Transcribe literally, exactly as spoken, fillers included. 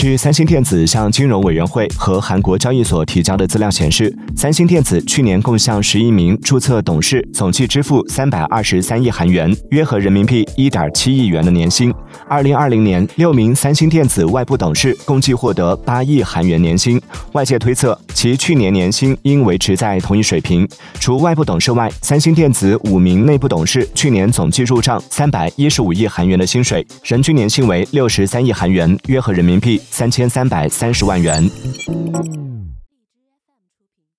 据三星电子向金融委员会和韩国交易所提交的资料显示，三星电子去年共向十一名注册董事总计支付三百二十三亿韩元，约合人民币一点七亿元的年薪。二零二零年，六名三星电子外部董事共计获得八亿韩元年薪。外界推测其去年年薪应维持在同一水平。除外部董事外，三星电子五名内部董事去年总计入账三百一十五亿韩元的薪水，人均年薪为六十三亿韩元，约合人民币三千三百三十万元。